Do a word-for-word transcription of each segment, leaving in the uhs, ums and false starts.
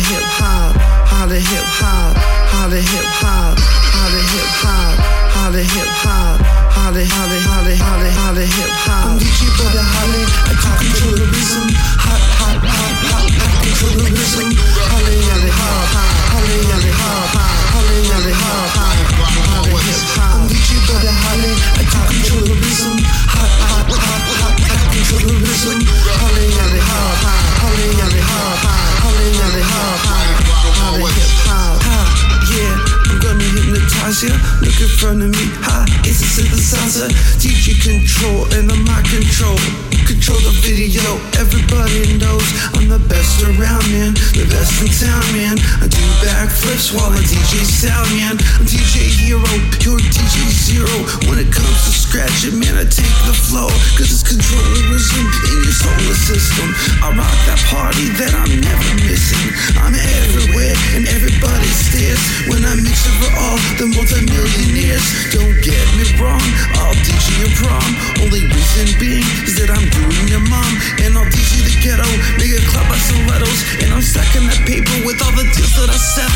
holla hip hop, holla hip hop, holla hip hop, holla hip hop, holla hip hop, holla holla holla holla holla hip hop. I'm D J Brother Holly, I can control the rhythm. Hot hot hot hot, I can control the rhythm. Holla holla hop, holla holla hop, holla holla hop, holla hip hop. I'm D J Brother Holly, I can control the rhythm. Hot hot hot hot, I can control the rhythm. Holla holla hop, holla holla hop. Yeah, I'm gonna hypnotize ya. Look in front of me, ha, it's a synthesizer. D J control and I'm my control. Control the video, everybody knows I'm the best around, man. The best in town, man. I do backflips while I D J sound, man. I'm D J Hero, you're D J Zero. When it comes to scratching, man, I take the flow. Cause it's controllerism in your solar system. I rock that party that I'm never missing. I'm everywhere and everybody stares. When I mix it for all the multi-millionaires. Don't get me wrong, I'll D J your prom. Only reason being is that I'm doing your mom. And I'll D J the ghetto, make a club by stilettos. And I'm stacking that paper with all the deals that I sell.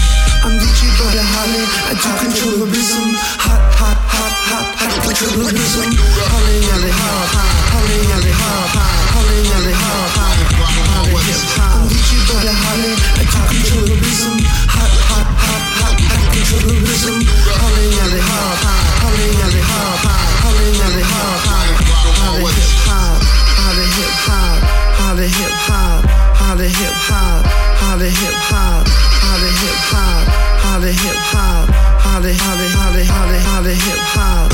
I'm D J Brother Holly, I do controllerism. Hot, hot, hot, hot, hot controllerism. Holly, holly, hop, holly, holly, hop, holly, holly, hop, holly, hip hop. I'm D J Brother Holly, I do controllerism. Hot, hot, hot, hot, hot controllerism. Holly, holly, hop, holly, holly, hop, holly, holly, hop, holly, hip hop. Holla hip hop, holla hip hop, holla hip hop, holla hip hop, holla hip hop, holla hip hop, holla holla holla holla holla hip hop.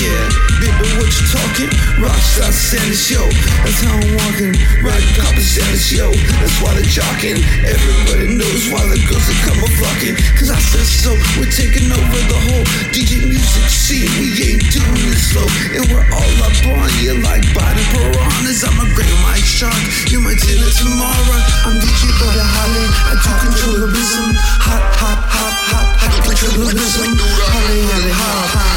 Yeah, baby, what you talking? Rockstar status, yo. That's how I'm walking. Rock copper status, yo. That's why they're jocking. Everybody knows why the girls are coming flocking. Cause I said so. We're taking over the whole D J music scene. We ain't doing it slow, and we're all up on you like Biden Perron. I'm a great white shark, you might see it tomorrow. I'm D J Brother Holly, I do controllerism. Hot, hot, hot, hot, hot controllerism. Holly, holly, hop, hop.